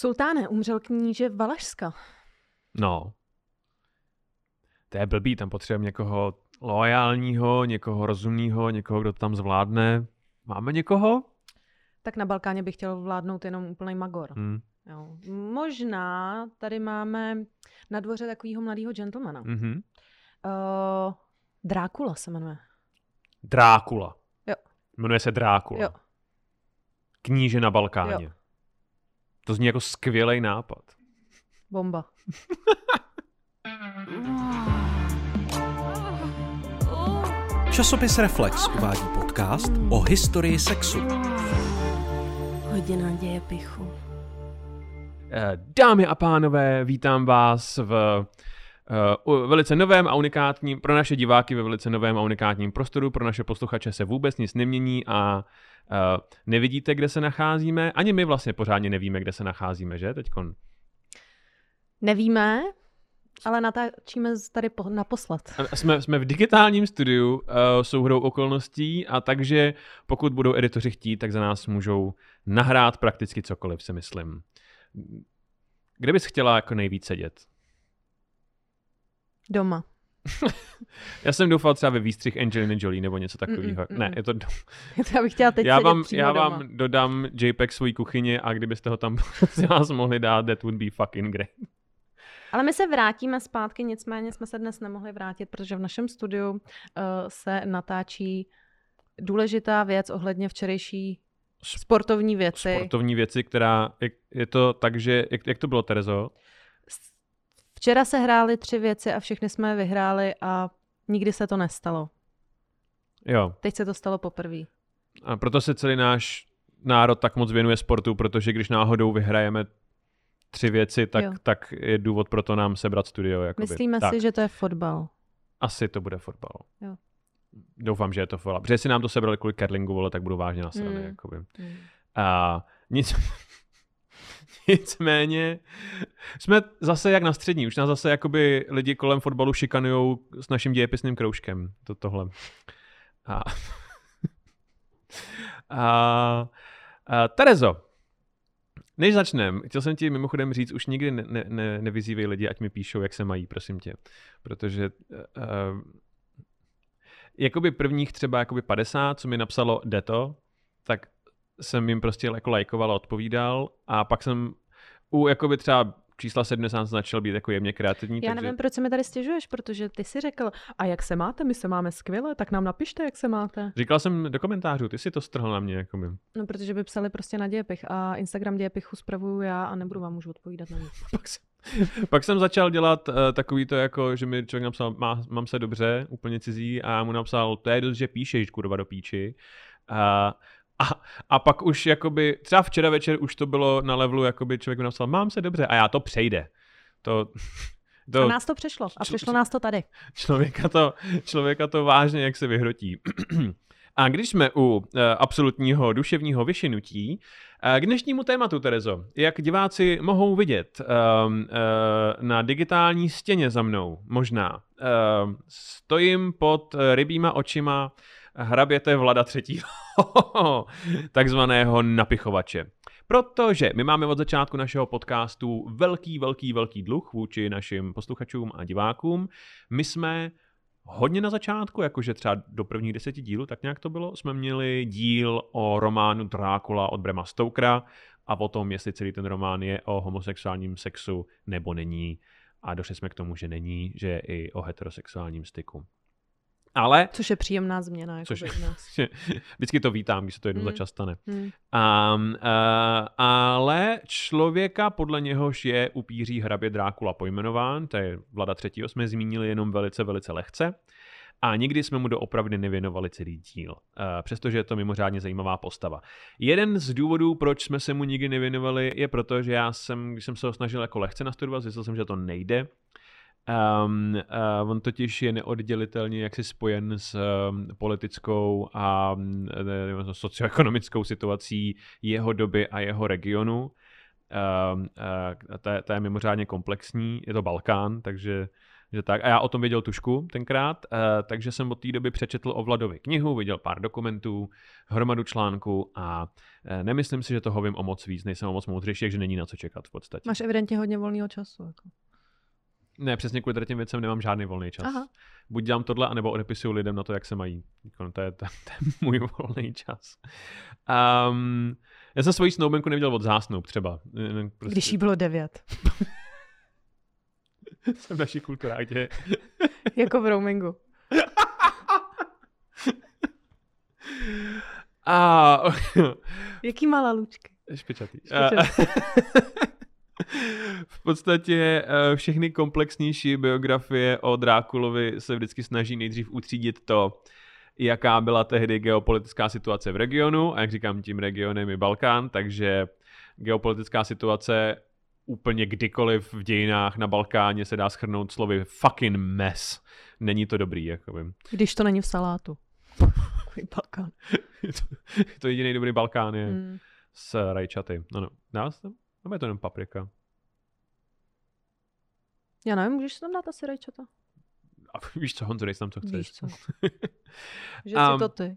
Sultáne, umřel kníže Valašska. No. To je blbý, tam potřebujeme někoho loajálního, někoho rozumného, někoho, kdo to tam zvládne. Máme někoho? Tak na Balkáně bych chtěl vládnout jenom úplný magor. Hmm. Jo. Možná tady máme na dvoře takového mladého gentlemana. Mm-hmm. Dracula se jmenuje. Dracula. Jo. Jmenuje se Dracula. Jo. Kníže na Balkáně. Jo. To zní jako skvělej nápad. Bomba. Časopis Reflex uvádí podcast o historii sexu. Hodina dějepisu. Dámy a pánové, vítám vás v velice novém a unikátním, pro naše diváky ve velice novém a unikátním prostoru, pro naše posluchače se vůbec nic nemění a nevidíte, kde se nacházíme. Ani my vlastně pořádně nevíme, kde se nacházíme, že teďkon? Nevíme, ale natáčíme tady naposled. Jsme v digitálním studiu souhrou okolností, a takže pokud budou editoři chtít, tak za nás můžou nahrát prakticky cokoliv, si myslím. Kde bys chtěla jako nejvíc sedět? Doma. Já jsem doufal třeba ve výstřih Angeliny Jolie nebo něco takového. Ne, je to doma. Já bych chtěla teď já vám dodám JPEG svojí kuchyni a kdybyste ho tam si vás mohli dát, that would be fucking great. Ale my se vrátíme zpátky, nicméně jsme se dnes nemohli vrátit, protože v našem studiu se natáčí důležitá věc ohledně včerejší sportovní věci. Sportovní věci, která je to tak, že jak to bylo, Terezo? Včera se hrály 3 věci a všechny jsme je vyhráli a nikdy se to nestalo. Jo. Teď se to stalo poprvé. A proto se celý náš národ tak moc věnuje sportu, protože když náhodou vyhrajeme 3 věci, tak je důvod pro to nám sebrat studio. Jakoby. Myslíme tak si, že to je fotbal. Asi to bude fotbal. Jo. Doufám, že je to fotbal. Protože si nám to sebrali kvůli curlingu, vole, tak budu vážně nasraný. Nicméně jsme zase jak na střední. Už nás zase jakoby lidi kolem fotbalu šikanujou s naším dějepisným kroužkem. Tohle. Terezo, než začneme, chtěl jsem ti mimochodem říct, už nikdy nevyzývej lidi, ať mi píšou, jak se mají, prosím tě. Protože jakoby prvních třeba jakoby 50, co mi napsalo jde to, tak jsem jim prostě jako lajkoval a odpovídal a pak jsem u jakoby třeba čísla 70 začal být jako jemně kreativní. Já nevím, proč se mi tady stěžuješ, protože ty si řekl, a jak se máte, my se máme skvěle, tak nám napište, jak se máte. Říkal jsem do komentářů, ty si to strhl na mě. Jakoby. No, protože by psali prostě na dějepich a Instagram dějepichu spravuju já a nebudu vám už odpovídat na ně. Pak jsem začal dělat takový to, jako, že mi člověk napsal, mám se dobře, úplně cizí, a já mu napsal, to je dost, že píšeš, kurva do píči. A pak už jakoby, třeba včera večer už to bylo na levelu, jakoby člověk mi napsal, mám se dobře, a já to přejde. To a nás to přešlo. A přešlo nás to tady. Člověka to vážně, jak se vyhrotí. A když jsme u absolutního duševního vyšinutí, k dnešnímu tématu, Terezo, jak diváci mohou vidět na digitální stěně za mnou, možná, stojím pod rybíma očima hraběte Vlada III, takzvaného napichovače. Protože my máme od začátku našeho podcastu velký dluh vůči našim posluchačům a divákům. My jsme hodně na začátku, jakože třeba do prvních 10 dílů, tak nějak to bylo, jsme měli díl o románu Dracula od Brama Stokera a o tom, jestli celý ten román je o homosexuálním sexu nebo není. A došli jsme k tomu, že není, že je i o heterosexuálním styku. Ale, což je příjemná změna. Jako vždycky to vítám, když se to jednou za čas stane. Ale člověka, podle něhož je upíří hrabě Dracula pojmenován, to je Vlada III, jsme zmínili jenom velice lehce. A nikdy jsme mu doopravdy nevěnovali celý díl, přestože je to mimořádně zajímavá postava. Jeden z důvodů, proč jsme se mu nikdy nevěnovali, je proto, že když jsem se ho snažil jako lehce nastudovat, zjistil jsem, že to nejde. On totiž je neoddělitelně jaksi spojen s politickou a socioekonomickou situací jeho doby a jeho regionu. Ta je mimořádně komplexní, je to Balkán, takže že tak. A já o tom věděl tušku tenkrát, takže jsem od té doby přečetl o Vladovi knihu, viděl pár dokumentů, hromadu článků a nemyslím si, že toho vím o moc víc, nejsem o moc moudřejší, takže není na co čekat v podstatě. Máš evidentně hodně volného času. Jako. Ne, přesně kvůli těm věcem nemám žádný volný čas. Aha. Buď dělám tohle, anebo odepisuju lidem na to, jak se mají. To je můj volný čas. Já jsem svoji snoubenku neviděl od zásnoub třeba. Prostě. Když jí bylo 9. Jsem v naší kulturátě. Jako v roamingu. Jaký malá lůčky. Špičatý. V podstatě všechny komplexnější biografie o Draculovi se vždycky snaží nejdřív utřídit to, jaká byla tehdy geopolitická situace v regionu. A jak říkám, tím regionem je Balkán, takže geopolitická situace úplně kdykoliv v dějinách na Balkáně se dá shrnout slovy fucking mess. Není to dobrý. Jakoby. Když to není v salátu. Balkán. To jediný dobrý Balkán je s rajčaty. Ano, dá se tam? Nebo je to jenom paprika? Já nevím, můžeš si tam dát asi rajčata. A víš co, Honzo, dej si tam, co chceš. Víš co. Že jsi to ty.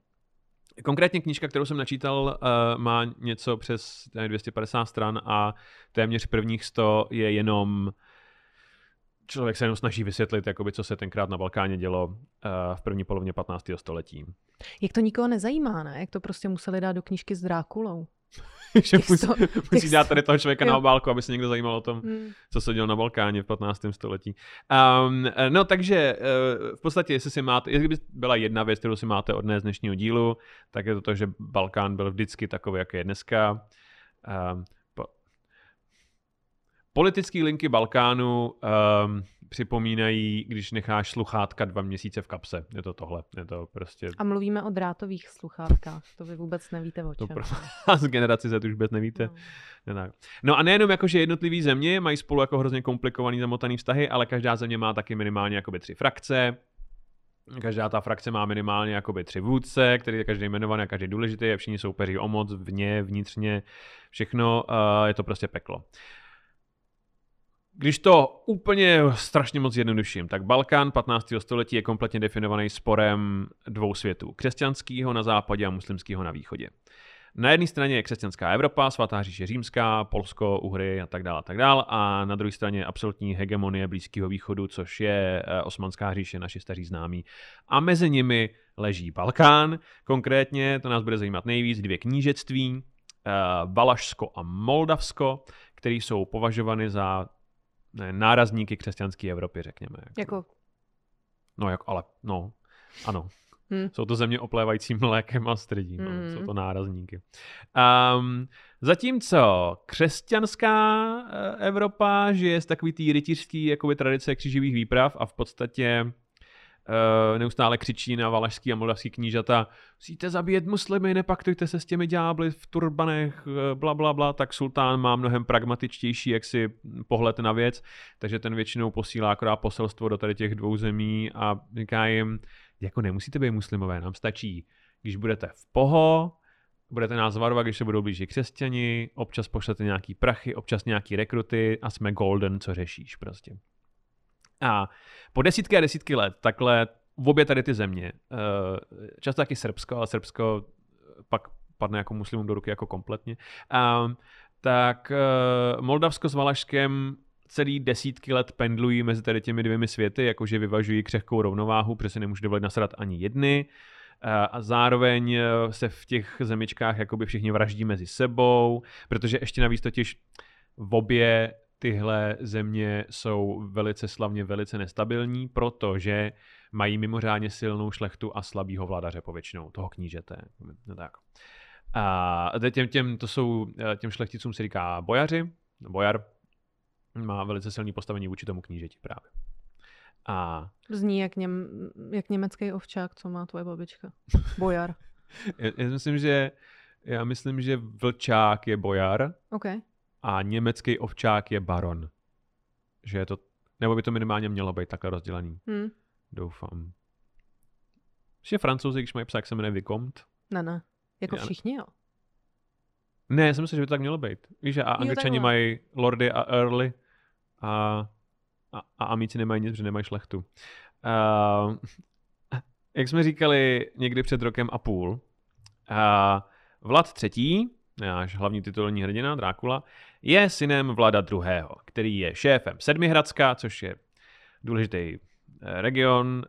Konkrétně knížka, kterou jsem načítal, má něco přes 250 stran a téměř prvních 100 je jenom... Člověk se jenom snaží vysvětlit, jakoby, co se tenkrát na Balkáně dělo v první polovině 15. století. Jak to nikoho nezajímá, ne? Jak to prostě museli dát do knížky s Draculou. Že musí dát tady toho člověka na obálku, aby se někdo zajímal o tom, co se dělo na Balkáně v 15. století. V podstatě, jestli by byla jedna věc, kterou si máte odnést z dnešního dílu, tak je to to, že Balkán byl vždycky takový, jak je dneska. Politické linky Balkánu připomínají, když necháš sluchátka 2 měsíce v kapse. Je to tohle. Je to prostě... A mluvíme o drátových sluchátkách. To vy vůbec nevíte o čem. To pro vás generaci Z už vůbec nevíte. No a nejenom jako, že jednotlivý země mají spolu jako hrozně komplikovaný zamotaný vztahy, ale každá země má taky minimálně jakoby 3 frakce. Každá ta frakce má minimálně jakoby 3 vůdce, který je každý jmenovaný a každý důležitý a všichni soupeří o moc, vnitřně, všechno. Je to prostě peklo. Když to úplně strašně moc zjednoduším, tak Balkán 15. století je kompletně definovaný sporem 2 světů. Křesťanského na západě a muslimského na východě. Na jedné straně je křesťanská Evropa, svatá říše římská, Polsko, Uhry a tak dál. A na druhé straně je absolutní hegemonie Blízkého východu, což je Osmanská říše, naši staří známí. A mezi nimi leží Balkán. Konkrétně, to nás bude zajímat nejvíc, 2 knížectví, Valašsko a Moldavsko, které jsou považovány za nárazníky křesťanské Evropy, řekněme. Jako? Ano. Jsou to země oplévající mlékem a strdím. No. Jsou to nárazníky. Zatímco křesťanská Evropa žije z takový tý rytířský jakoby tradice kříživých výprav a v podstatě neustále křičí na valašský a moldavský knížata: musíte zabíjet muslimy, nepaktujte se s těmi ďábly v turbanech, blablabla, tak sultán má mnohem pragmatičtější jaksi pohled na věc, takže ten většinou posílá akorát poselstvo do tady těch 2 zemí a říká jim, jako nemusíte být muslimové, nám stačí, když budete v poho, budete nás varovat, když se budou blížit křesťani, občas pošlete nějaký prachy, občas nějaký rekruty a jsme golden, co řešíš prostě. A po desítky a desítky let takhle v obě tady ty země, často taky Srbsko, ale Srbsko pak padne jako muslimům do ruky jako kompletně, tak Moldavsko s Valašskem celý desítky let pendlují mezi tady těmi 2 světy, jakože vyvažují křehkou rovnováhu, protože nemůžu dovolit nasrat ani jedny. A zároveň se v těch zemičkách jakoby všichni vraždí mezi sebou, protože ještě navíc totiž v obě tyhle země jsou velice slavně velice nestabilní, protože mají mimořádně silnou šlechtu a slabýho vládaře povětšinou, toho knížete. No tak. A těm šlechticům se říká bojaři. Bojar má velice silné postavení vůči tomu knížeti právě. A... Zní jak německý ovčák, co má tvoje babička. Bojar. Já myslím, že vlčák je bojar. Okay. A německý ovčák je baron. Že je to, nebo by to minimálně mělo být takhle rozdělený. Doufám. Že Francouzi, když mají psa, jak se jmenuje Vicomte. Ne. Jako všichni, jo? Ne, já si myslím, že by to tak mělo být. Víš, a Angličani mají lordy a early a A amíci nemají nic, protože nemají šlechtu. Jak jsme říkali někdy před rokem a půl, Vlad III, náš hlavní titulní hrdina, Dracula, je synem Vlada II., který je šéfem Sedmihradska, což je důležitý region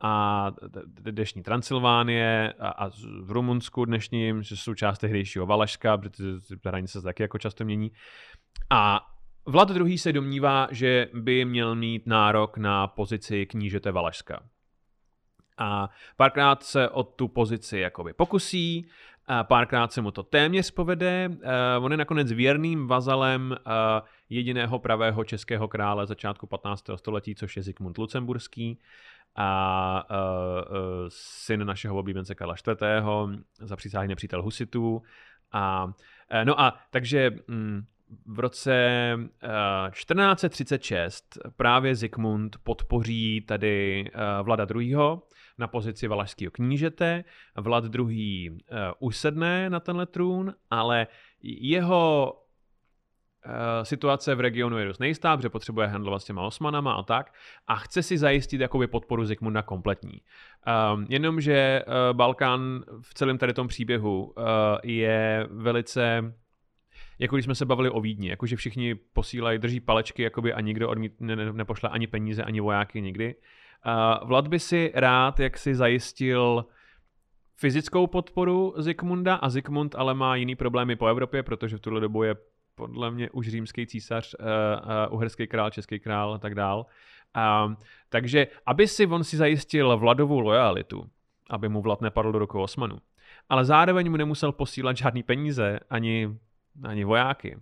a dnešní Transylvánie a v Rumunsku dnešním, že jsou část tehdejšího Valašska, protože hranice se taky jako často mění. A Vlad II. Se domnívá, že by měl mít nárok na pozici knížete Valašska. A párkrát se o tu pozici jakoby pokusí, a párkrát se mu to téměř povede. On je nakonec věrným vazalem jediného pravého českého krále začátku 15. století, což je Zikmund Lucemburský, a syn našeho oblíbence Karla IV., zapřísáhlý nepřítel husitů. Takže v roce 1436 právě Zikmund podpoří tady Vlada II. Na pozici valašského knížete. Vlad II. Usedne na tenhle trůn, ale jeho situace v regionu je dost nejistá, protože potřebuje handlovat s těma Osmanama a tak, a chce si zajistit jakoby podporu Zikmunda kompletní. Jenomže Balkán v celém tady tom příběhu je velice... Jako když jsme se bavili o Vídni, jakože všichni posílají, drží palečky jakoby a nikdo nepošle ani peníze, ani vojáky nikdy. Vlad by si rád, jak si zajistil fyzickou podporu Zikmunda, a Zikmund ale má jiný problémy po Evropě, protože v tuhle dobu je podle mě už římský císař, uherský král, český král a tak dál. Takže aby si on si zajistil Vladovu lojalitu, aby mu Vlad nepadl do rukou Osmanů, ale zároveň mu nemusel posílat žádný peníze, ani vojáky,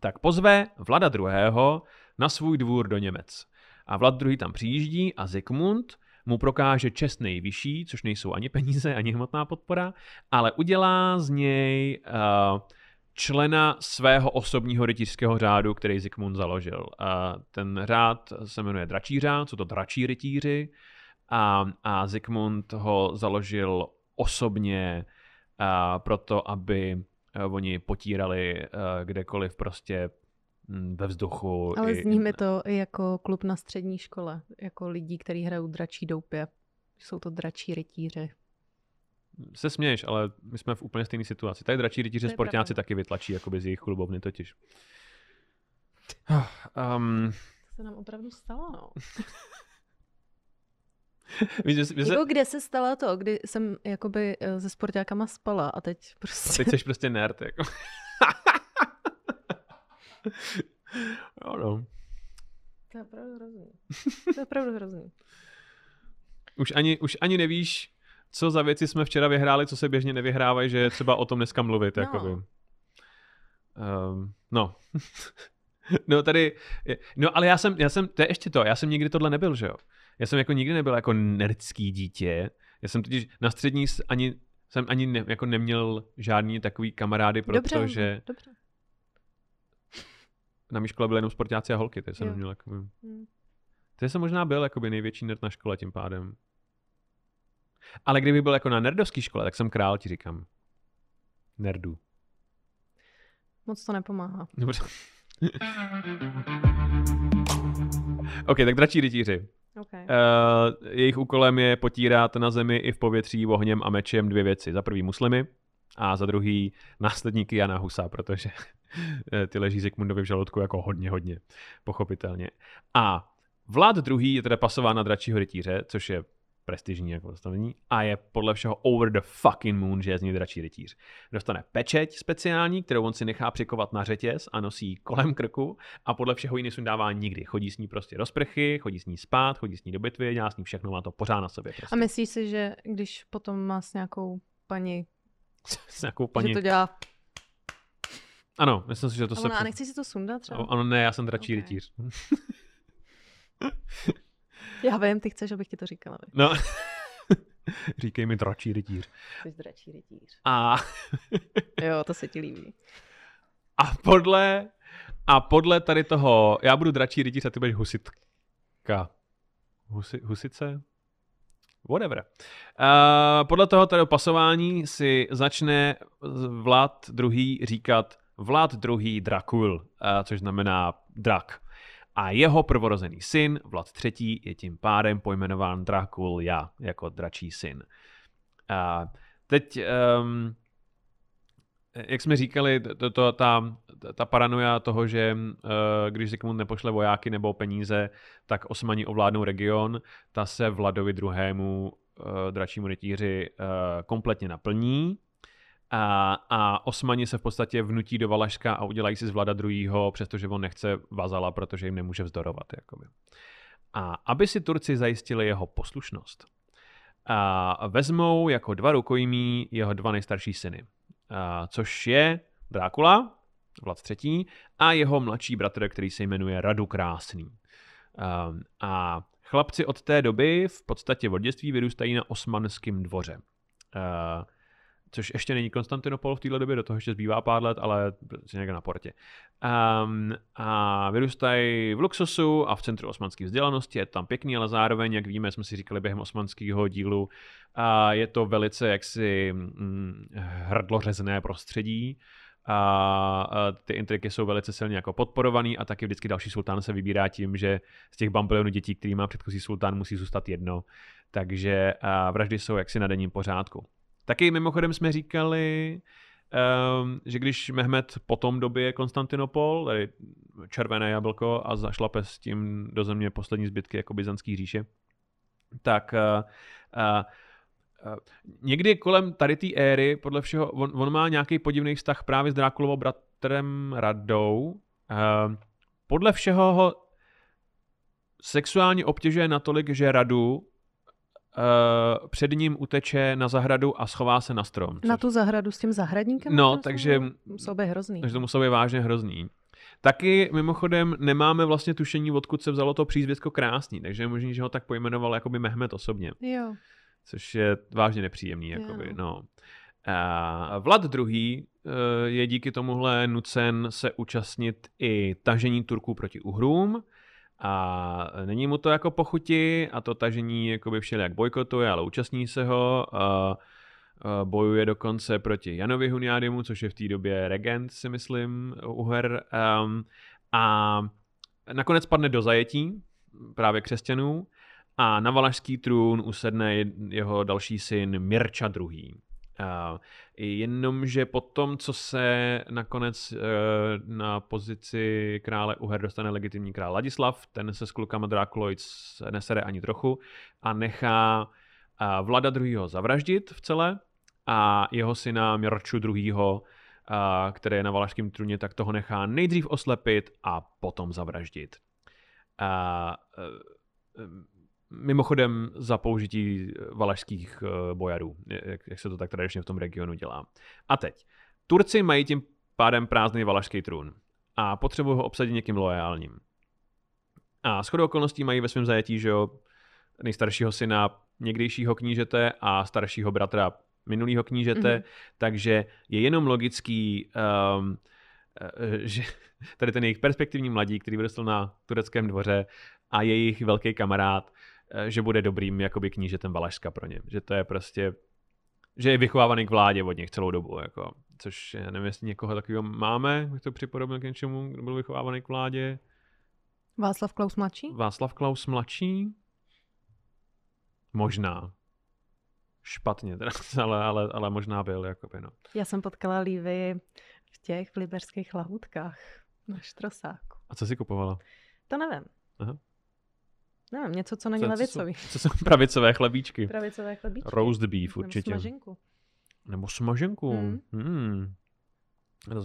tak pozve Vlada II. Na svůj dvůr do Němec. A Vlad II. Tam přijíždí a Zikmund mu prokáže čest nejvyšší, což nejsou ani peníze, ani hmotná podpora, ale udělá z něj člena svého osobního rytířského řádu, který Zikmund založil. Ten řád se jmenuje Dračí řád, jsou to dračí rytíři, a Zikmund ho založil osobně proto, aby oni potírali kdekoliv prostě ve vzduchu. Ale zníme to jako klub na střední škole, jako lidi, kteří hrajou dračí doupě. Jsou to dračí rytíři. Se směješ, ale my jsme v úplně stejné situaci. Tady dračí rytíře sportňáci taky vytlačí jakoby z jejich klubovny totiž. To se nám opravdu stalo, no. Jako kde se stalo to, kdy jsem jakoby se sportákama spala a teď prostě... A teď jsi prostě nerd, jako. Jo, no. To je opravdu hrozný. Už ani nevíš, co za věci jsme včera vyhráli, co se běžně nevyhrávají, že je třeba o tom dneska mluvit, no. Jakoby. Ale já jsem, to je ještě to, já jsem nikdy tohle nebyl, že jo. Já jsem jako nikdy nebyl jako nerdský dítě. Já jsem totiž na střední jsem neměl žádný takový kamarády, protože dobře. Na mý škole byly jenom sportáci a holky, takže jsem neměl jako. Teď jsem možná byl jakoby největší nerd na škole tím pádem. Ale kdyby byl jako na nerdovské škole, tak jsem král, ti říkám. Nerdů. Moc to nepomáhá. Dobře. OK, tak dračí rytíři. Okay. Jejich úkolem je potírat na zemi i v povětří ohněm a mečem dvě věci. Za prvý muslimy a za druhý následníky Jana Husa, protože ty leží Zikmundovi v žaludku jako hodně, pochopitelně. A Vlad II. Je teda pasován na dračího rytíře, což je prestižní jako postavení a je podle všeho over the fucking moon, že je z něj dračí rytíř. Dostane pečeť speciální, kterou on si nechá přikovat na řetěz a nosí kolem krku a podle všeho ji nesundává nikdy. Chodí s ní prostě rozprchy, chodí s ní spát, chodí s ní do bitvy, dělá s ní všechno, má to pořád na sobě. Prostě. A myslíš si, že když potom má s nějakou paní, že to dělá... Ano, myslím si, že to se... A nechci si to sundat třeba? Ano, ne, já jsem dračí rytíř. Já vím, ty chceš, abych ti to říkala. Ne? No, říkej mi dračí rytíř. Jsi dračí rytíř. A... jo, to se ti líbí. A podle tady toho, já budu dračí rytíř a ty budeš husitka. Husice? Whatever. Podle toho tady pasování si začne Vlad II. Říkat Vlad II. Dracul, což znamená drak. a jeho prvorozený syn, Vlad III., je tím pádem pojmenován Dracula jako dračí syn. A teď, jak jsme říkali, ta paranoia toho, že když Zikmund nepošle vojáky nebo peníze, tak Osmani ovládnou region, ta se Vladovi druhému dračímu rytíři kompletně naplní. A Osmani se v podstatě vnutí do Valašska a udělají si z Vlada II., přestože on nechce vazala, protože jim nemůže vzdorovat. Jakoby. A aby si Turci zajistili jeho poslušnost, a vezmou jako dva rukojmí jeho dva nejstarší syny, což je Dracula, Vlad III., a jeho mladší bratr, který se jmenuje Radu Krásný. A chlapci od té doby v podstatě od dětství vyrůstají na osmanském dvoře. Což ještě není Konstantinopol v téhle době, do toho ještě zbývá pár let, ale někde na portě. A vyrůstají v luxusu a v centru osmanské vzdělanosti, je tam pěkný, ale zároveň, jak víme, jsme si říkali během osmanského dílu, je to velice jaksi hrdlořezné prostředí. A ty intriky jsou velice silně jako podporovaný a taky vždycky další sultán se vybírá tím, že z těch bambilionů dětí, který má předchozí sultán, musí zůstat jedno. Takže vraždy jsou jaksi na denním pořádku. Taky mimochodem jsme říkali, že když Mehmed potom dobije Konstantinopol, tady červené jablko a zašlape s tím do země poslední zbytky jako byzantský říše, tak někdy kolem tady té éry, podle všeho, on má nějaký podivný vztah právě s Drákulovou bratrem Radou. Podle všeho ho sexuálně obtěžuje natolik, že Radu před ním uteče na zahradu a schová se na strom. Na tu zahradu s tím zahradníkem? No, takže muselo být hrozný. Takže to muselo být vážně hrozný. Taky mimochodem nemáme vlastně tušení, odkud se vzalo to přízvisko Krásný, takže je možný, že ho tak pojmenoval jakoby Mehmed osobně. Jo. Což je vážně nepříjemný. Jakoby, no. Vlad II. Je díky tomuhle nucen se účastnit i tažení Turků proti Uhrům. A není mu to jako pochuti a to tažení jakoby všelijak bojkotuje, ale účastní se ho. Bojuje dokonce proti Janovi Huniadymu, což je v té době regent, si myslím, Uher. A nakonec padne do zajetí právě křesťanů a na valašský trůn usedne jeho další syn Mirča II. Jenomže potom, co se nakonec na pozici krále Uher dostane legitimní král Ladislav, ten se s klukama Drákuloid nesere ani trochu a nechá Vlada II. Zavraždit v cele a jeho syna Mirču II., který je na valašském trůně, tak toho nechá nejdřív oslepit a potom zavraždit. Mimochodem za použití valašských bojarů, jak se to tak tradičně v tom regionu dělá. A teď. Turci mají tím pádem prázdný valašský trůn a potřebují ho obsadit někým loajálním. A shodou okolností mají ve svém zajetí, že jo, nejstaršího syna někdejšího knížete a staršího bratra minulého knížete, takže je jenom logický, že tady ten jejich perspektivní mladík, který vyrostl na tureckém dvoře a jejich velký kamarád, že bude dobrým jakoby knížetem Valašska pro ně. Že to je prostě, že je vychovávaný k vládě od nich celou dobu. Jako. Což nevím, jestli někoho takového máme, jak to připodobnil k něčemu, kdo byl vychovávaný k vládě. Václav Klaus mladší? Václav Klaus mladší? Možná. Špatně teda, ale možná byl. Jakoby, no. Já jsem potkala Lívy v těch liberských lahůdkách na Štrosáku. A co jsi kupovala? To nevím. Aha. Nevím, něco, co není levicový. Co jsou pravicové chlebíčky? Pravicové chlebíčky. Roast beef určitě. Nebo smažinku.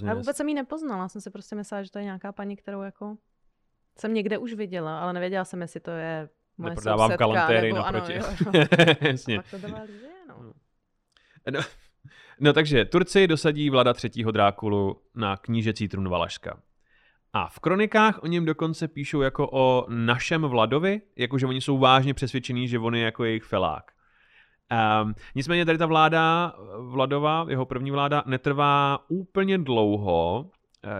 Já vůbec jsem ji nepoznala, jsem si prostě myslela, že to je nějaká paní, kterou jako jsem někde už viděla, ale nevěděla jsem, jestli to je moje neprodávám sousedka. Neprodávám kalantéry naproti. Jasně. A pak to dává lidé, No takže Turci dosadí Vlada III. Drákulu na knížecí trůn Valašska. A v kronikách o něm dokonce píšou jako o našem Vladovi, jakože oni jsou vážně přesvědčení, že on je jako jejich felák. Nicméně tady ta vláda Vladova, jeho první vláda, netrvá úplně dlouho,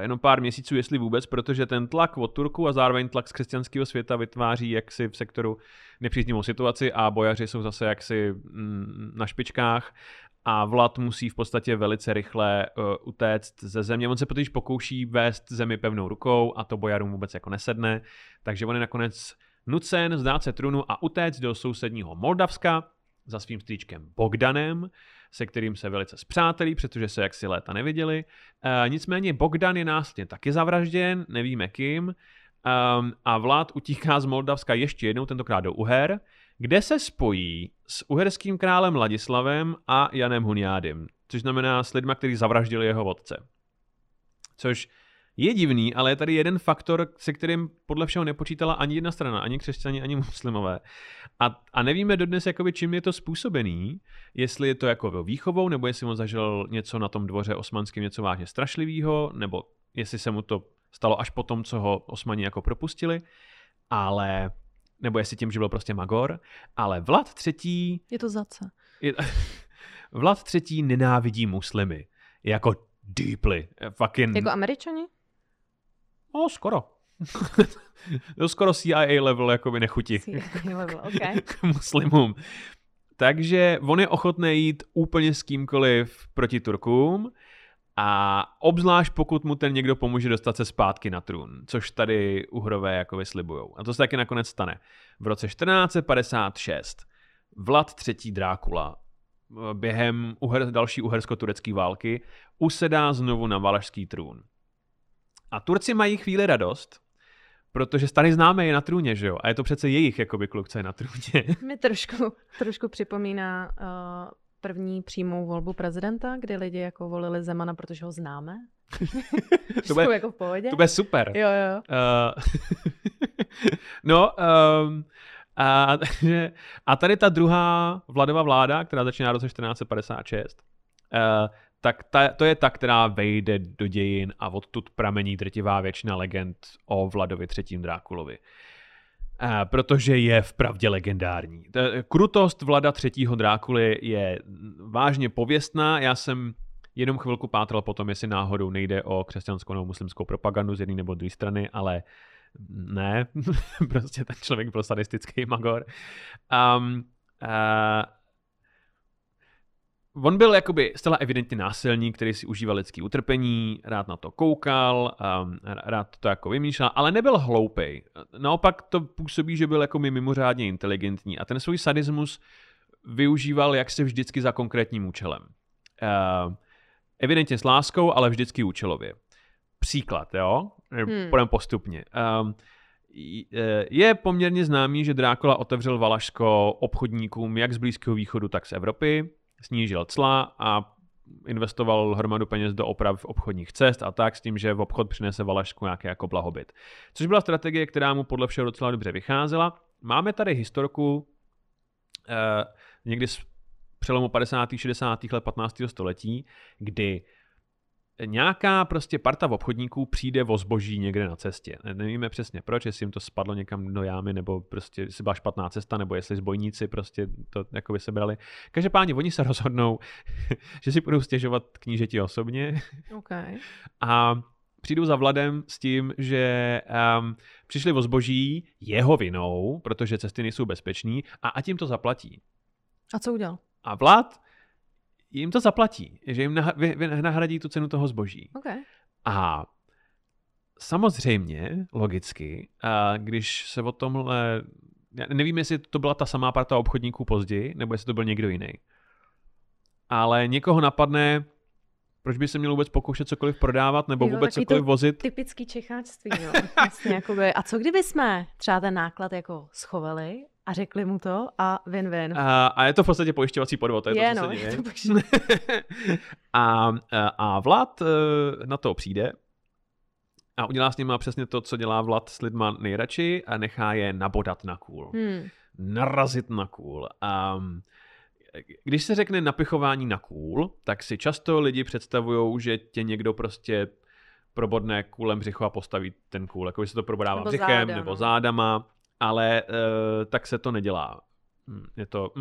jenom pár měsíců, jestli vůbec, protože ten tlak od Turku a zároveň tlak z křesťanského světa vytváří jaksi v sektoru nepříznivou situaci a bojaři jsou zase jaksi na špičkách a Vlad musí v podstatě velice rychle utéct ze země. On se totiž pokouší vést zemi pevnou rukou a to bojarům vůbec jako nesedne, takže on je nakonec nucen vzdát se trůnu a utéct do sousedního Moldavska za svým strýčkem Bogdanem, se kterým se velice spřátelí, protože se jaksi léta neviděli. Nicméně Bogdan je následně taky zavražděn, nevíme kým, a Vlad utíká z Moldavska ještě jednou, tentokrát do Uher, kde se spojí s uherským králem Ladislavem a Janem Huniadym, což znamená s lidma, kteří zavraždili jeho otce. Což je divný, ale je tady jeden faktor, se kterým podle všeho nepočítala ani jedna strana, ani křesťané, ani muslimové. A nevíme dodnes, jakoby, čím je to způsobený, jestli je to jako výchovou, nebo jestli on zažil něco na tom dvoře osmanským, něco vážně strašlivého, nebo jestli se mu to stalo až po tom, co ho Osmani jako propustili, ale nebo jestli tím, že byl prostě magor, ale Vlad III... Je to zace. Vlad III nenávidí muslimy. Jako deeply. Fucking... Jako Američani? No, skoro. To skoro CIA level, jako by nechutí. CIA level, okay. Muslimům. Takže on je ochotný jít úplně s kýmkoliv proti Turkům a obzvlášť pokud mu ten někdo pomůže dostat se zpátky na trůn, což tady Uhrové jako vyslibujou. A to se taky nakonec stane. V roce 1456 Vlad III. Dracula během další uhersko-turecké války usedá znovu na valašský trůn. A Turci mají chvíli radost, protože starý známý je na trůně, že jo? A je to přece jejich jakoby kluk, co je na trůně. Mě trošku připomíná... První přímou volbu prezidenta, kdy lidi jako volili Zemana, protože ho známe. To bude jako v pohodě. To bude super. Jo, jo. A tady ta druhá Vladova vláda, která začíná v roce 1456, tak to je ta, která vejde do dějin a odtud pramení drtivá většina legend o Vladovi III. Drákulovi. Protože je vpravdě legendární. Krutost Vlada III. Drákuly je vážně pověstná. Já jsem jenom chvilku pátral po tom, jestli náhodou nejde o křesťanskou nebo muslimskou propagandu z jedné nebo druhé strany, ale ne. Prostě ten člověk byl sadistický magor. On byl jakoby zcela evidentně násilník, který si užíval lidský utrpení, rád na to koukal, rád to jako vymýšlel, ale nebyl hloupej. Naopak to působí, že byl jako mimořádně inteligentní a ten svůj sadismus využíval jak se vždycky za konkrétním účelem. Evidentně s láskou, ale vždycky účelově. Příklad, jo? Půjdeme postupně. Je poměrně známý, že Drákula otevřel Valašsko obchodníkům jak z Blízkého východu, tak z Evropy. Snížil cla a investoval hromadu peněz do oprav obchodních cest a tak s tím, že v obchod přinese Valašsku nějaké jako blahobyt. Což byla strategie, která mu podle všeho docela dobře vycházela. Máme tady historku někdy z přelomu 50. a 60. let 15. století, kdy nějaká prostě parta v obchodníků přijde o zboží někde na cestě. Nevíme přesně proč, jestli jim to spadlo někam do jámy, nebo prostě jestli byla špatná cesta, nebo jestli zbojníci prostě to jakoby sebrali. Každopádně oni se rozhodnou, že si budou stěžovat knížeti osobně. Okay. A přijdou za Vladem s tím, že přišli o zboží jeho vinou, protože cesty nejsou bezpečný a ať jim to zaplatí. A co udělal? A Vlad jim to zaplatí, že jim nahradí tu cenu toho zboží. Okay. A samozřejmě, logicky, když se o tomhle... Nevím, jestli to byla ta samá parta obchodníků později, nebo jestli to byl někdo jiný. Ale někoho napadne, proč by se měl vůbec pokoušet cokoliv prodávat, nebo vůbec cokoliv vozit. Typický čecháčství. Jo. Vlastně, jakoby, a co kdyby jsme třeba ten náklad jako schovali a řekli mu to a win-win. A je to v podstatě pojišťovací podvod. A Vlad na to přijde a udělá s nima přesně to, co dělá Vlad s lidma nejradši a nechá je nabodat na kůl. Narazit na kůl. Když se řekne napichování na kůl, tak si často lidi představují, že tě někdo prostě probodne kůlem břicho a postaví ten kůl. Jako by se to probodává nebo břichem záda, nebo zádama. Ale tak se to nedělá. Je to...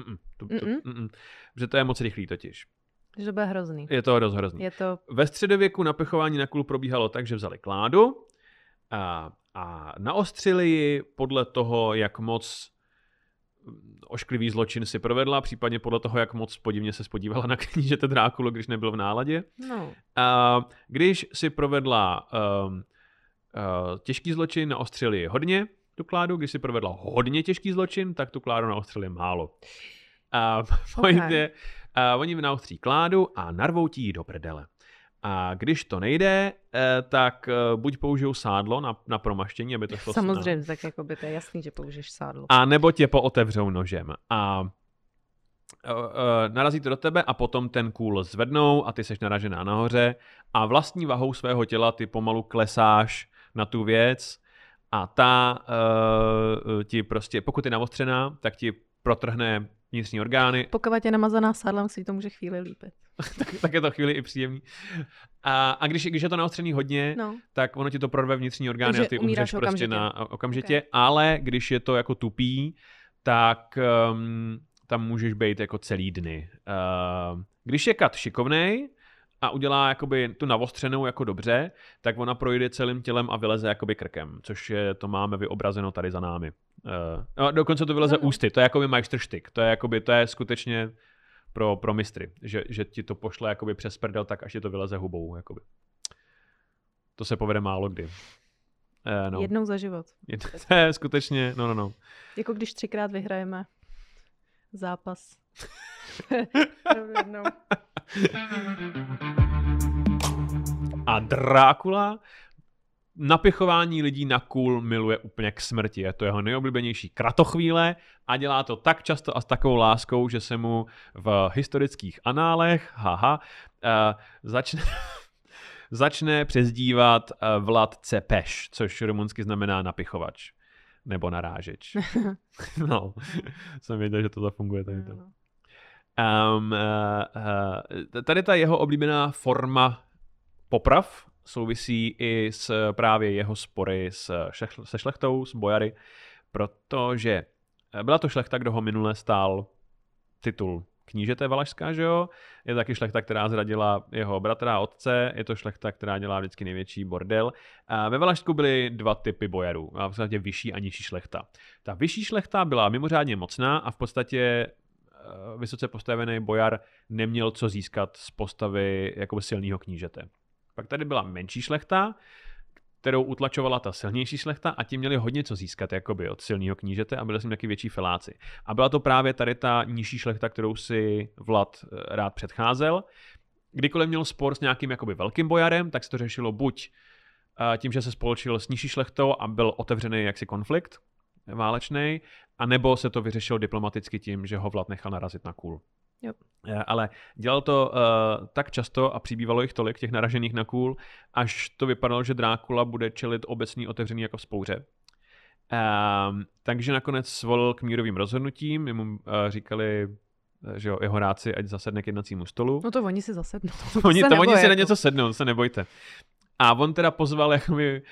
Že to je moc rychlý totiž. Že to bude hrozný. Je to dost hrozný. Ve středověku napichování na kůl probíhalo tak, že vzali kládu a naostřili ji podle toho, jak moc ošklivý zločin si provedla, případně podle toho, jak moc podivně se spodívala na knížete Drákulu, když nebyl v náladě. No. Když si provedla těžký zločin, naostřeli ji hodně tu Kládu, když si provedla hodně těžký zločin, tak tu Kládu naostřeli málo. Oni naostří Kládu a narvou ti ji do prdele. A když to nejde, tak buď použijou sádlo na promaštění, aby to šlo. Samozřejmě, tak jako by to je jasný, že použiješ sádlo. A nebo tě pootevřou nožem. A narazí to do tebe a potom ten kůl zvednou a ty seš naražená nahoře a vlastní vahou svého těla ty pomalu klesáš na tu věc a ta ti prostě, pokud je naostřená, tak ti protrhne vnitřní orgány. Pokud je namazaná sádlem, si to může chvíli lípit. Tak je to chvíli i příjemný. A když je to naostřený hodně, tak ono ti to prorve vnitřní orgány. Takže a ty umřeš prostě na okamžitě. Okay. Ale když je to jako tupý, tak tam můžeš být jako celý dny. Když je kat šikovnej a udělá jakoby tu navostřenou jako dobře, tak ona projde celým tělem a vyleze jakoby krkem, což je, to máme vyobrazeno tady za námi. Dokonce to vyleze ústy, to je jakoby majstrštyk, to je skutečně pro mistry, že ti to pošle jakoby přes prdel, tak až ti to vyleze hubou. Jakoby. To se povede málo kdy. Jednou za život. To je skutečně, no. Jako když 3krát vyhrajeme zápas. A Dracula napichování lidí na kůl miluje úplně k smrti. Je to jeho nejoblíbenější kratochvíle a dělá to tak často a s takovou láskou, že se mu v historických análech začne přezdívat Vlad Cepeš, což rumunsky znamená napichovač nebo narážeč. No, jsem věděl, že to zafunguje tady to. Tady ta jeho oblíbená forma poprav souvisí i s právě jeho spory se šlechtou, s bojary, protože byla to šlechta, kdo ho minule stál titul knížete Valašská, že jo? Je taky šlechta, která zradila jeho bratra a otce, je to šlechta, která dělá vždycky největší bordel. A ve Valašsku byly dva typy bojarů, a v podstatě vyšší a nižší šlechta. Ta vyšší šlechta byla mimořádně mocná a v podstatě vysoce postavený bojar neměl co získat z postavy jako silného knížete. Pak tady byla menší šlechta, kterou utlačovala ta silnější šlechta a ti měli hodně co získat jakoby od silného knížete a byli s ním taky větší feláci. A byla to právě tady ta nižší šlechta, kterou si Vlad rád předcházel. Kdykoliv měl spor s nějakým jakoby velkým bojarem, tak se to řešilo buď tím, že se spolčil s nižší šlechtou a byl otevřený jaksi konflikt válečnej, anebo se to vyřešilo diplomaticky tím, že ho Vlad nechal narazit na kůl. Jo. Ale dělal to tak často a přibývalo jich tolik, těch naražených na kůl, až to vypadalo, že Drákula bude čelit obecný otevřený jako vzpouře. Takže nakonec svolil k mírovým rozhodnutím, jemu říkali, že jo, jeho rádci, ať zasedne k jednacímu stolu. No to oni si zasednou. Oni si na něco sednou, se nebojte. A on teda pozval jakoby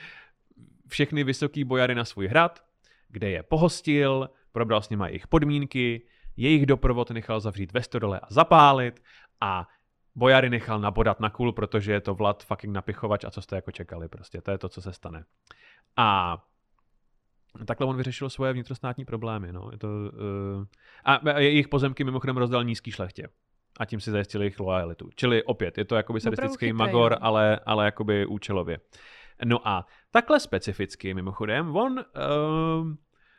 všechny vysoký bojary na svůj hrad, kde je pohostil, probral s nimi jejich podmínky, jejich doprovod nechal zavřít ve stodole a zapálit a bojary nechal nabodat na kůl, protože je to Vlad fucking napichovač a co jste jako čekali prostě, to je to, co se stane. A takhle on vyřešil svoje vnitrostátní problémy, no. A jejich pozemky mimochodem rozdal nízký šlechtě a tím si zajistil jejich loajalitu. Čili opět, je to jakoby sadistický magor, ale jakoby účelově. No a takhle specificky mimochodem, on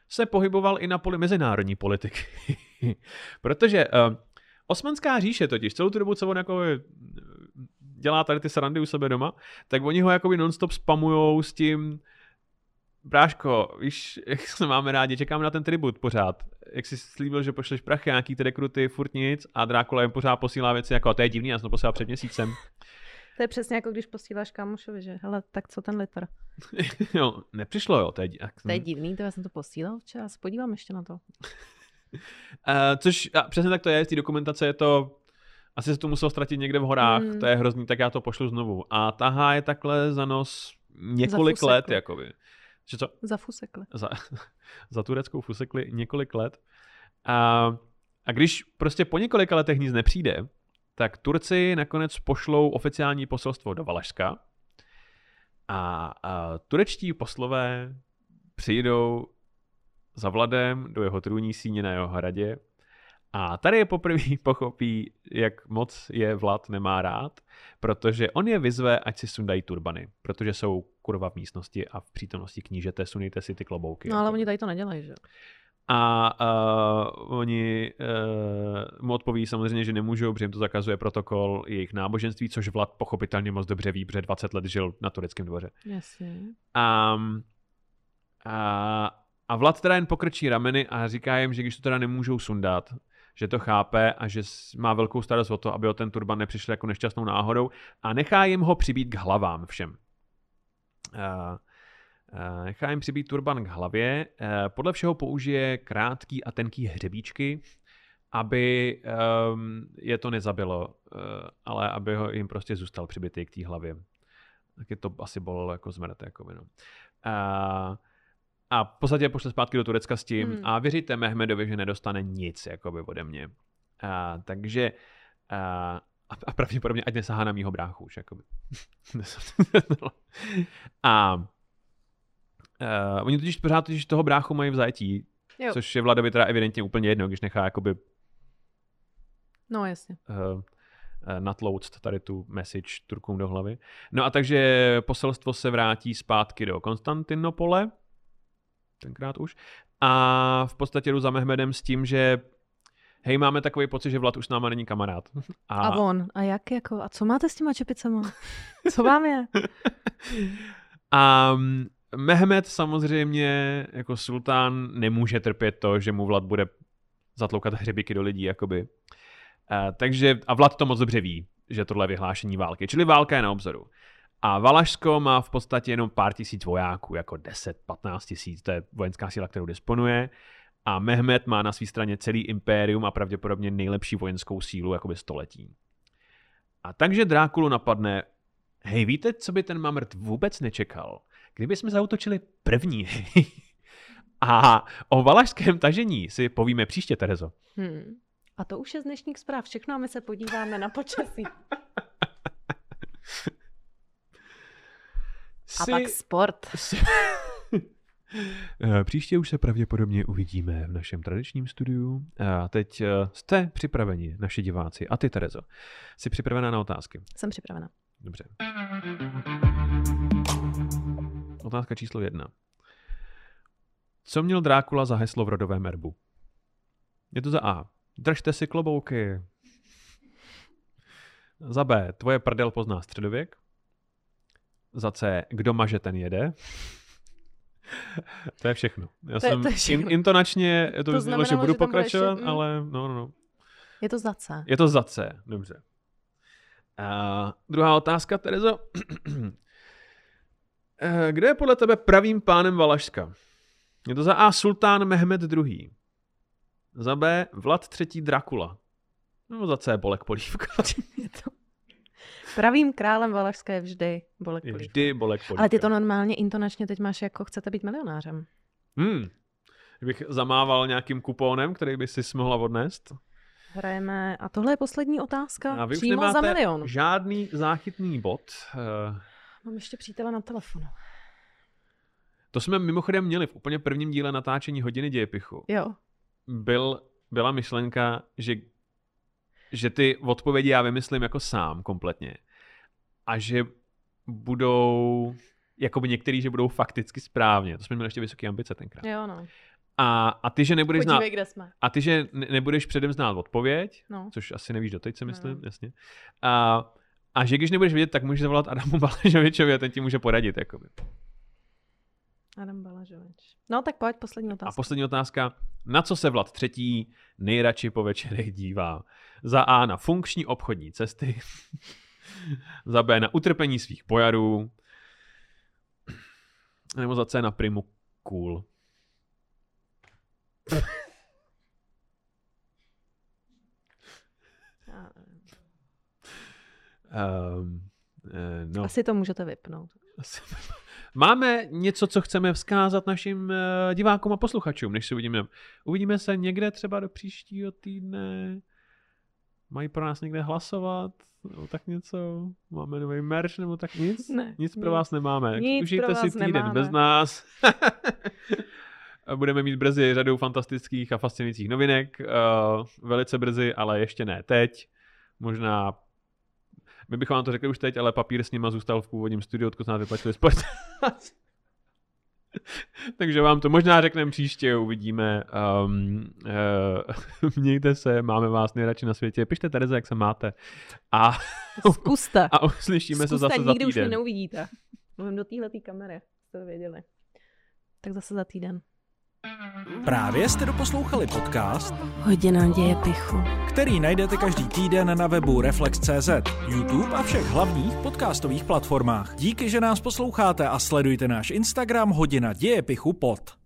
se pohyboval i na poli mezinárodní politiky. Protože Osmanská říše totiž celou tu dobu, co on jako dělá tady ty srandy u sebe doma, tak oni ho jakoby non-stop spamujou s tím, bráško, víš, jak se máme rádi, čekáme na ten tribut pořád. Jak jsi slíbil, že pošleš prachy, nějaký ty rekruty, furt nic a Drákula jim pořád posílá věci jako, a to je divný, já jsem to posílal před měsícem. To je přesně jako když posíláš kámošovi, že hele, tak co ten litr? Jo, nepřišlo, jo. To je divný, to já jsem to posílal včas, podívám ještě na to. Přesně tak to je, z té dokumentace je to, asi se to muselo ztratit někde v horách, to je hrozný, tak já to pošlu znovu. A tahá je takhle za nos několik let, jakoby. Že co? Za fusekli. Za tureckou fusekli několik let. A když prostě po několika letech nic nepřijde, tak Turci nakonec pošlou oficiální poselstvo do Valašska a turečtí poslové přijdou za Vladem do jeho trůní síně na jeho hradě. A tady je poprvé pochopí, jak moc je Vlad nemá rád, protože on je vyzve, ať si sundají turbany, protože jsou kurva v místnosti a v přítomnosti knížete, sunejte si ty klobouky. No ale oni tady to nedělají, že? A oni mu odpoví samozřejmě, že nemůžou, protože jim to zakazuje protokol jejich náboženství, což Vlad pochopitelně moc dobře ví, protože 20 let žil na tureckém dvoře. Jasně. A Vlad teda jen pokrčí rameny a říká jim, že když to teda nemůžou sundat, že to chápe a že má velkou starost o to, aby o ten turban nepřišel jako nešťastnou náhodou, a nechá jim ho přibít k hlavám všem. Nechá jim přibít turban k hlavě, podle všeho použije krátký a tenký hřebíčky, aby je to nezabilo, ale aby ho jim prostě zůstal přibitý k té hlavě. Taky to asi bolelo jako zmrt. Jako no. A v podstatě pošle zpátky do Turecka s tím a věříte Mehmedovi, že nedostane nic jakoby ode mě. Takže a pravděpodobně ať nesahá na mýho bráchu už. Jakoby. Oni totiž toho bráchu mají v zajetí, jo. Což je Vladovi teda evidentně úplně jedno, když nechá jakoby natlouct tady tu message Turkům do hlavy. No a takže poselstvo se vrátí zpátky do Konstantinopole, tenkrát už, a v podstatě jdu za Mehmedem s tím, že hej, máme takový pocit, že Vlad už s náma není kamarád. A co máte s těma čepicema? Co vám je? Mehmed samozřejmě jako sultán nemůže trpět to, že mu Vlad bude zatloukat hřebíky do lidí, jakoby. A Vlad to moc dobře ví, že tohle je vyhlášení války. Čili válka je na obzoru. A Valašsko má v podstatě jenom pár tisíc vojáků, jako 10-15 tisíc, to je vojenská síla, kterou disponuje. A Mehmed má na své straně celý impérium a pravděpodobně nejlepší vojenskou sílu, jakoby století. A takže Drákulu napadne, hej, víte, co by ten mamrt vůbec nečekal? Kdyby jsme zaútočili první. A o valašském tažení si povíme příště, Terezo. A to už je z dnešních zpráv všechno a my se podíváme na počasí. A pak sport. Příště už se pravděpodobně uvidíme v našem tradičním studiu. A teď jste připraveni, naši diváci. A ty, Terezo, jsi připravená na otázky? Jsem připravená. Dobře. Otázka číslo 1. Co měl Drákula za heslo v rodovém erbu? Je to za A. Držte si klobouky. Za B. Tvoje prdel pozná středověk. Za C. Kdo maže, ten jede. To je všechno. Intonačně to vyznělo, že budu pokračovat, ale no. Je to za C. Je to za C, dobře. A druhá otázka, Terezo. Kdo je podle tebe pravým pánem Valašska? Je to za A. Sultán Mehmed II. Za B. Vlad III. Dracula. Nebo za C. Bolek Polívka. Pravým králem Valašska je vždy Bolek Polívka. Ale ty to normálně intonačně teď máš jako chcete být milionářem. Kdybych zamával nějakým kupónem, který by si mohla odnést. Hrajeme. A tohle je poslední otázka. A vy už nemáte za milion. Žádný záchytný bod. Mám ještě přítele na telefonu. To jsme mimochodem měli v úplně prvním díle natáčení Hodiny dějepichu. Jo. Byla myšlenka, že ty odpovědi já vymyslím jako sám kompletně. A že budou, jakoby některý, že budou fakticky správně. To jsme měli ještě vysoké ambice tenkrát. Jo, no. A ty, že nebudeš podívej, kde jsme. A ty, že nebudeš předem znát odpověď, no. Což asi nevíš doteď, se myslím, jasně. A že když nebudeš vědět, tak můžeš zavolat Adamu Balažovičovi a ten ti může poradit. Jakoby. Adam Balažovič. No tak pojď, poslední otázka. A poslední otázka. Na co se Vlad III. Nejradši po večerech dívá? Za A. Na funkční obchodní cesty. Za B. Na utrpení svých bojarů. Nebo za C. Na primu cool. No. Asi to můžete vypnout. Máme něco, co chceme vzkázat našim divákům a posluchačům, než se uvidíme. Uvidíme se někde třeba do příštího týdne. Mají pro nás někde hlasovat? Nebo tak něco? Máme nový merch? Nebo tak nic? Ne, nic pro vás nemáme. Užijte si týden bez nás. Budeme mít brzy řadu fantastických a fascinujících novinek. Velice brzy, ale ještě ne teď. Možná, my bychom vám to řekli už teď, ale papír s nima zůstal v původním studiu, odkud nás vyplatili společnost. Takže vám to možná řekneme příště, uvidíme. Mějte se, máme vás nejradši na světě. Pište Tereze, jak se máte. A zkuste. A uslyšíme se zase za týden. Nikdy už neuvidíte. Mluvím do téhleté kamery, to věděli. Tak zase za týden. Právě jste doposlouchali podcast Hodina dějepichu, který najdete každý týden na webu Reflex.cz, YouTube a všech hlavních podcastových platformách. Díky, že nás posloucháte a sledujte náš Instagram Hodina dějepichu pod.